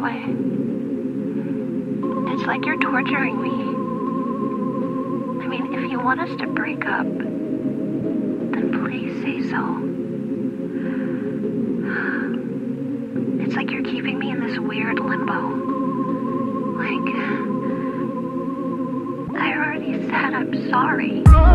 way. It's like you're torturing me. I mean, if you want us to break up, then please say so. It's like you're keeping me in this weird limbo. Like, I already said I'm sorry.